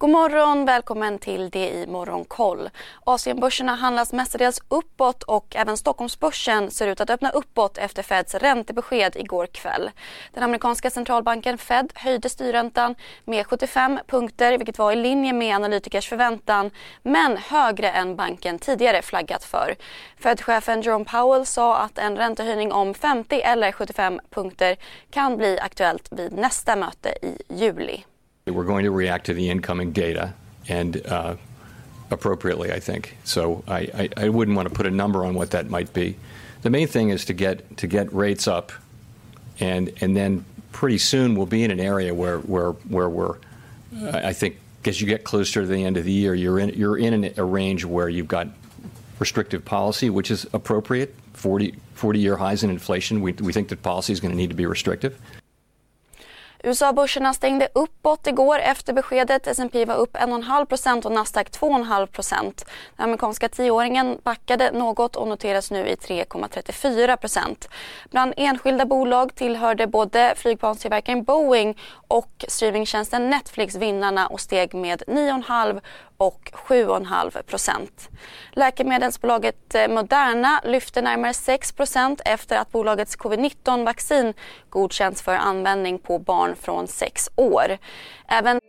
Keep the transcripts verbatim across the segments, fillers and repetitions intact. God morgon, välkommen till det i Morgonkoll. Asienbörserna handlas mestadels uppåt och även Stockholmsbörsen ser ut att öppna uppåt efter Feds räntebesked igår kväll. Den amerikanska centralbanken Fed höjde styrräntan med sjuttiofem punkter, vilket var i linje med analytikers förväntan, men högre än banken tidigare flaggat för. Fed-chefen Jerome Powell sa att en räntehöjning om femtio eller sjuttiofem punkter kan bli aktuellt vid nästa möte i juli. We're going to react to the incoming data and uh, appropriately, I think. So I, I, I wouldn't want to put a number on what that might be. The main thing is to get to get rates up, and and then pretty soon we'll be in an area where where where we're. Uh, I think as you get closer to the end of the year, you're in you're in an, a range where you've got restrictive policy, which is appropriate. forty, forty year highs in inflation. We we think that policy is going to need to be restrictive. U S A-börserna stängde uppåt igår efter beskedet. S and P var upp en komma fem procent och Nasdaq två komma fem procent. Den amerikanska tioåringen backade något och noteras nu i tre komma trettiofyra procent. Bland enskilda bolag tillhörde både flygplanstillverkaren Boeing och streamingtjänsten Netflix vinnarna och steg med nio komma fem procent och sju komma fem procent. Läkemedelsbolaget Moderna lyfte närmare sex procent efter att bolagets covid nitton-vaccin godkänts för användning på barn från sex år. Även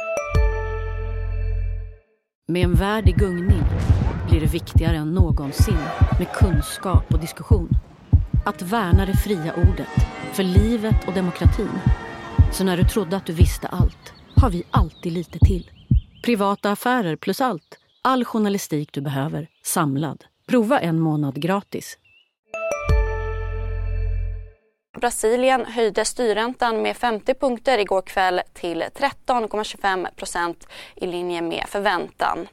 med en värld i gungning blir det viktigare än någonsin med kunskap och diskussion. Att värna det fria ordet för livet och demokratin. Så när du trodde att du visste allt har vi alltid lite till. Privata affärer plus allt. All journalistik du behöver. Samlad. Prova en månad gratis. Brasilien höjde styrräntan med femtio punkter igår kväll till tretton komma tjugofem procent i linje med förväntan.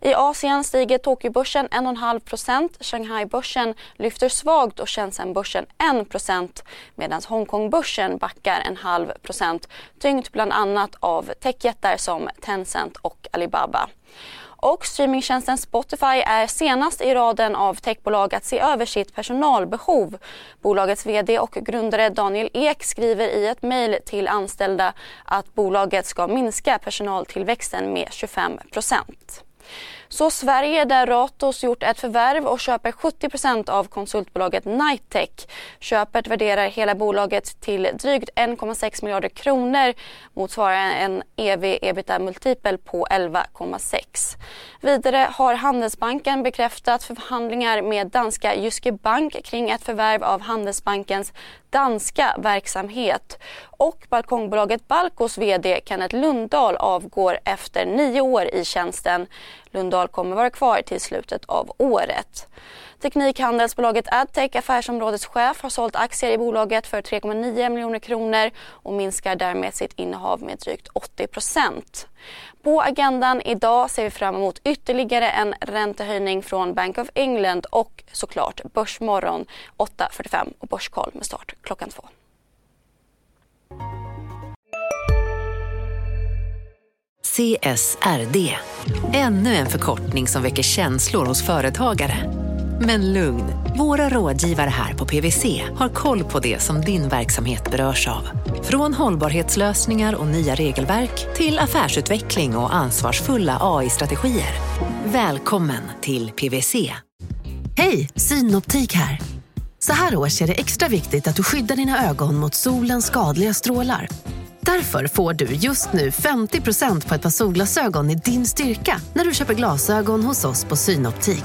I Asien stiger Tokyobörsen en komma fem procent, Shanghai-börsen lyfter svagt och Shenzhen-börsen en procent medan Hongkong-börsen backar en halv procent, tyngt bland annat av techjättar som Tencent och Alibaba. Och streamingtjänsten Spotify är senast i raden av techbolag att se över sitt personalbehov. Bolagets vd och grundare Daniel Ek skriver i ett mejl till anställda att bolaget ska minska personaltillväxten med tjugofem procent. Så Sverige, där Ratos gjort ett förvärv och köper sjuttio procent av konsultbolaget Nitech. Köpet värderar hela bolaget till drygt en komma sex miljarder kronor, motsvarar en E V-ebitda-multipel på elva komma sex. Vidare har Handelsbanken bekräftat förhandlingar med danska Jyske Bank kring ett förvärv av Handelsbankens danska verksamhet. Och balkongbolaget Balkos vd Kenneth Lundahl avgår efter nio år i tjänsten. Lundahl kommer vara kvar till slutet av året. Teknikhandelsbolaget Adtech, affärsområdeschef, har sålt aktier i bolaget för tre komma nio miljoner kronor och minskar därmed sitt innehav med drygt åttio procent. På agendan idag ser vi fram emot ytterligare en räntehöjning från Bank of England och såklart Börsmorgon åtta fyrtiofem och Börskoll med start klockan två. C S R D. Ännu en förkortning som väcker känslor hos företagare. Men lugn, våra rådgivare här på P W C har koll på det som din verksamhet berörs av. Från hållbarhetslösningar och nya regelverk till affärsutveckling och ansvarsfulla A I-strategier. Välkommen till P W C. Hej, Synoptik här. Så här års är det extra viktigt att du skyddar dina ögon mot solens skadliga strålar. Därför får du just nu femtio procent på ett par solglasögon i din styrka när du köper glasögon hos oss på Synoptik.